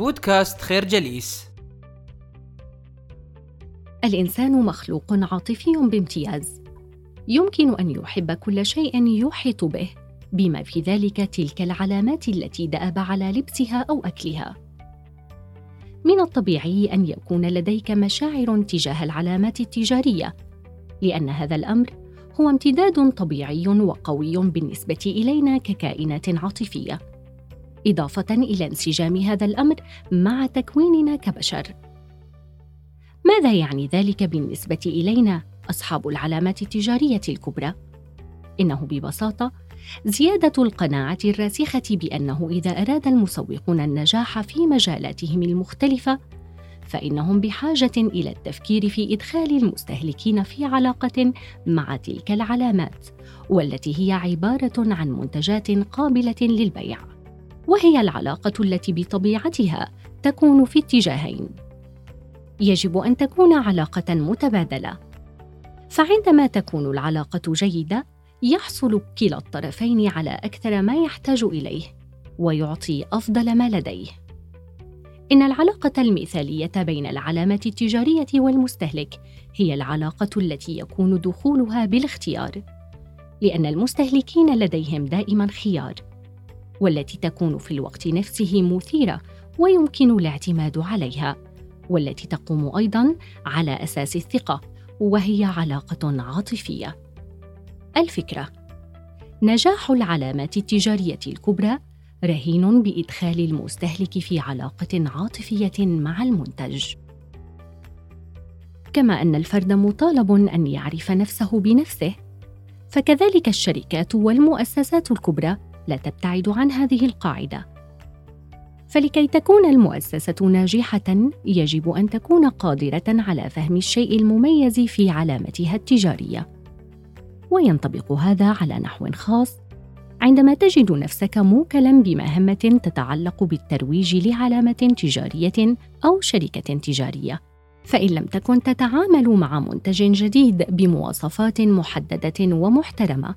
بودكاست خير جليس. الإنسان مخلوق عاطفي بامتياز، يمكن أن يحب كل شيء يحيط به بما في ذلك تلك العلامات التي دأب على لبسها أو أكلها. من الطبيعي أن يكون لديك مشاعر تجاه العلامات التجارية، لأن هذا الأمر هو امتداد طبيعي وقوي بالنسبة إلينا ككائنات عاطفية، إضافة إلى انسجام هذا الأمر مع تكويننا كبشر. ماذا يعني ذلك بالنسبة إلينا أصحاب العلامات التجارية الكبرى؟ إنه ببساطة زيادة القناعة الراسخة بأنه إذا أراد المسوقون النجاح في مجالاتهم المختلفة، فإنهم بحاجة إلى التفكير في إدخال المستهلكين في علاقة مع تلك العلامات، والتي هي عبارة عن منتجات قابلة للبيع، وهي العلاقة التي بطبيعتها تكون في اتجاهين. يجب أن تكون علاقة متبادلة، فعندما تكون العلاقة جيدة يحصل كلا الطرفين على أكثر ما يحتاج إليه ويعطي أفضل ما لديه. إن العلاقة المثالية بين العلامات التجارية والمستهلك هي العلاقة التي يكون دخولها بالاختيار، لأن المستهلكين لديهم دائماً خيار، والتي تكون في الوقت نفسه مثيرة ويمكن الاعتماد عليها، والتي تقوم أيضاً على أساس الثقة، وهي علاقة عاطفية. الفكرة: نجاح العلامات التجارية الكبرى رهين بإدخال المستهلك في علاقة عاطفية مع المنتج. كما أن الفرد مطالب أن يعرف نفسه بنفسه، فكذلك الشركات والمؤسسات الكبرى لا تبتعد عن هذه القاعدة. فلكي تكون المؤسسة ناجحة، يجب أن تكون قادرة على فهم الشيء المميز في علامتها التجارية. وينطبق هذا على نحو خاص عندما تجد نفسك موكلاً بمهمة تتعلق بالترويج لعلامة تجارية أو شركة تجارية، فإن لم تكن تتعامل مع منتج جديد بمواصفات محددة ومحترمة،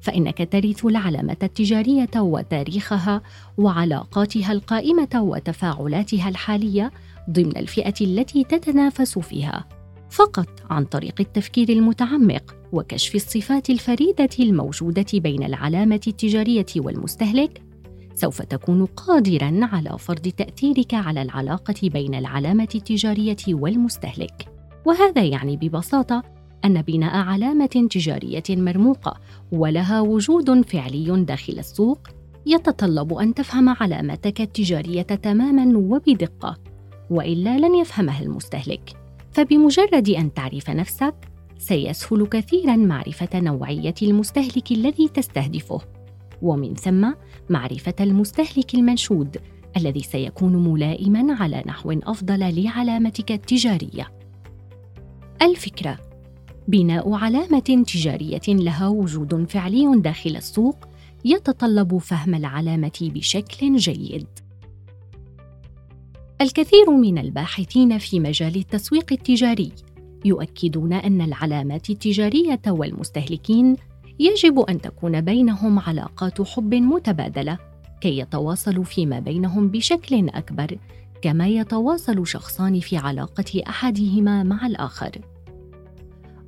فإنك ترث العلامة التجارية وتاريخها وعلاقاتها القائمة وتفاعلاتها الحالية ضمن الفئة التي تتنافس فيها، فقط عن طريق التفكير المتعمق وكشف الصفات الفريدة الموجودة بين العلامة التجارية والمستهلك. سوف تكون قادراً على فرض تأثيرك على العلاقة بين العلامة التجارية والمستهلك. وهذا يعني ببساطة أن بناء علامة تجارية مرموقة ولها وجود فعلي داخل السوق يتطلب أن تفهم علامتك التجارية تماماً وبدقة، وإلا لن يفهمها المستهلك. فبمجرد أن تعرف نفسك سيسهل كثيراً معرفة نوعية المستهلك الذي تستهدفه، ومن ثم معرفة المستهلك المنشود الذي سيكون ملائماً على نحو أفضل لعلامتك التجارية. الفكرة: بناء علامة تجارية لها وجود فعلي داخل السوق يتطلب فهم العلامة بشكل جيد. الكثير من الباحثين في مجال التسويق التجاري يؤكدون أن العلامات التجارية والمستهلكين يجب أن تكون بينهم علاقات حب متبادلة كي يتواصلوا فيما بينهم بشكل أكبر، كما يتواصل شخصان في علاقة أحدهما مع الآخر.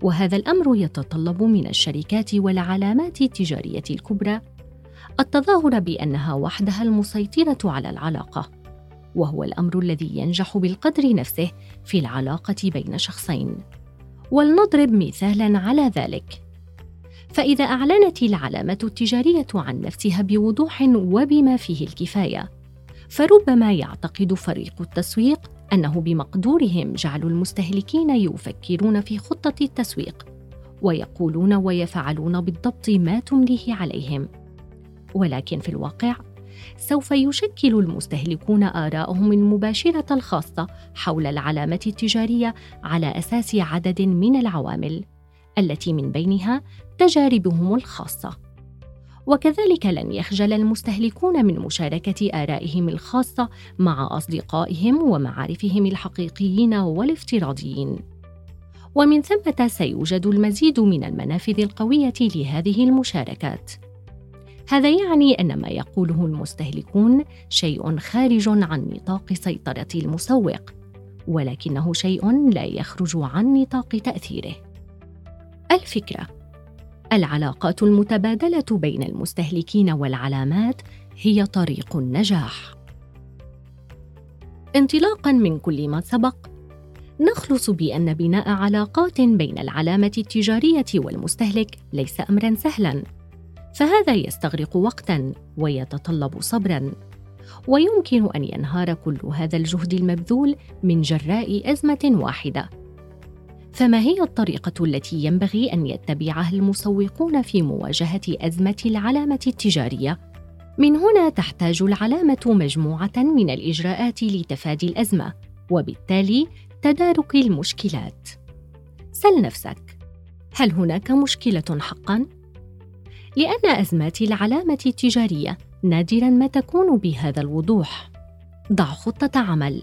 وهذا الأمر يتطلب من الشركات والعلامات التجارية الكبرى التظاهر بأنها وحدها المسيطرة على العلاقة، وهو الأمر الذي ينجح بالقدر نفسه في العلاقة بين شخصين. ولنضرب مثالاً على ذلك. فإذا أعلنت العلامة التجارية عن نفسها بوضوح وبما فيه الكفاية، فربما يعتقد فريق التسويق أنه بمقدورهم جعل المستهلكين يفكرون في خطة التسويق ويقولون ويفعلون بالضبط ما تمليه عليهم، ولكن في الواقع سوف يشكل المستهلكون آراءهم المباشرة الخاصة حول العلامة التجارية على أساس عدد من العوامل، التي من بينها تجاربهم الخاصة. وكذلك لن يخجل المستهلكون من مشاركة آرائهم الخاصة مع أصدقائهم ومعارفهم الحقيقيين والافتراضيين، ومن ثم سيوجد المزيد من المنافذ القوية لهذه المشاركات. هذا يعني أن ما يقوله المستهلكون شيء خارج عن نطاق سيطرة المسوق، ولكنه شيء لا يخرج عن نطاق تأثيره. الفكرة: العلاقات المتبادلة بين المستهلكين والعلامات هي طريق النجاح. انطلاقاً من كل ما سبق، نخلص بأن بناء علاقات بين العلامة التجارية والمستهلك ليس أمراً سهلاً، فهذا يستغرق وقتاً ويتطلب صبراً، ويمكن أن ينهار كل هذا الجهد المبذول من جراء أزمة واحدة. فما هي الطريقة التي ينبغي أن يتبعها المسوقون في مواجهة أزمة العلامة التجارية؟ من هنا تحتاج العلامة مجموعة من الإجراءات لتفادي الأزمة، وبالتالي تدارك المشكلات. سل نفسك: هل هناك مشكلة حقاً؟ لأن أزمات العلامة التجارية نادراً ما تكون بهذا الوضوح. ضع خطة عمل.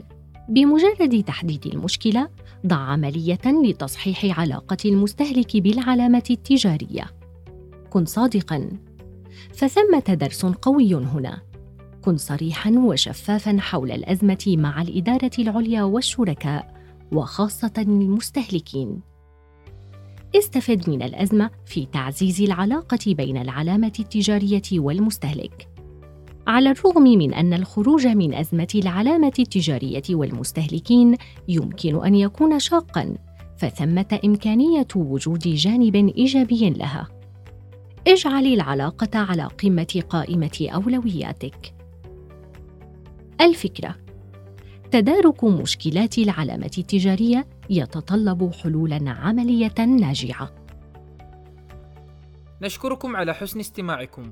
بمجرد تحديد المشكلة، ضع عملية لتصحيح علاقة المستهلك بالعلامة التجارية. كن صادقاً، فثمة درس قوي هنا. كن صريحاً وشفافاً حول الأزمة مع الإدارة العليا والشركاء، وخاصة المستهلكين. استفد من الأزمة في تعزيز العلاقة بين العلامة التجارية والمستهلك. على الرغم من أن الخروج من أزمة العلامة التجارية والمستهلكين يمكن أن يكون شاقاً، فثمة إمكانية وجود جانب إيجابي لها. اجعل العلاقة على قمة قائمة أولوياتك. الفكرة: تدارك مشكلات العلامة التجارية يتطلب حلولاً عملية ناجعة. نشكركم على حسن استماعكم.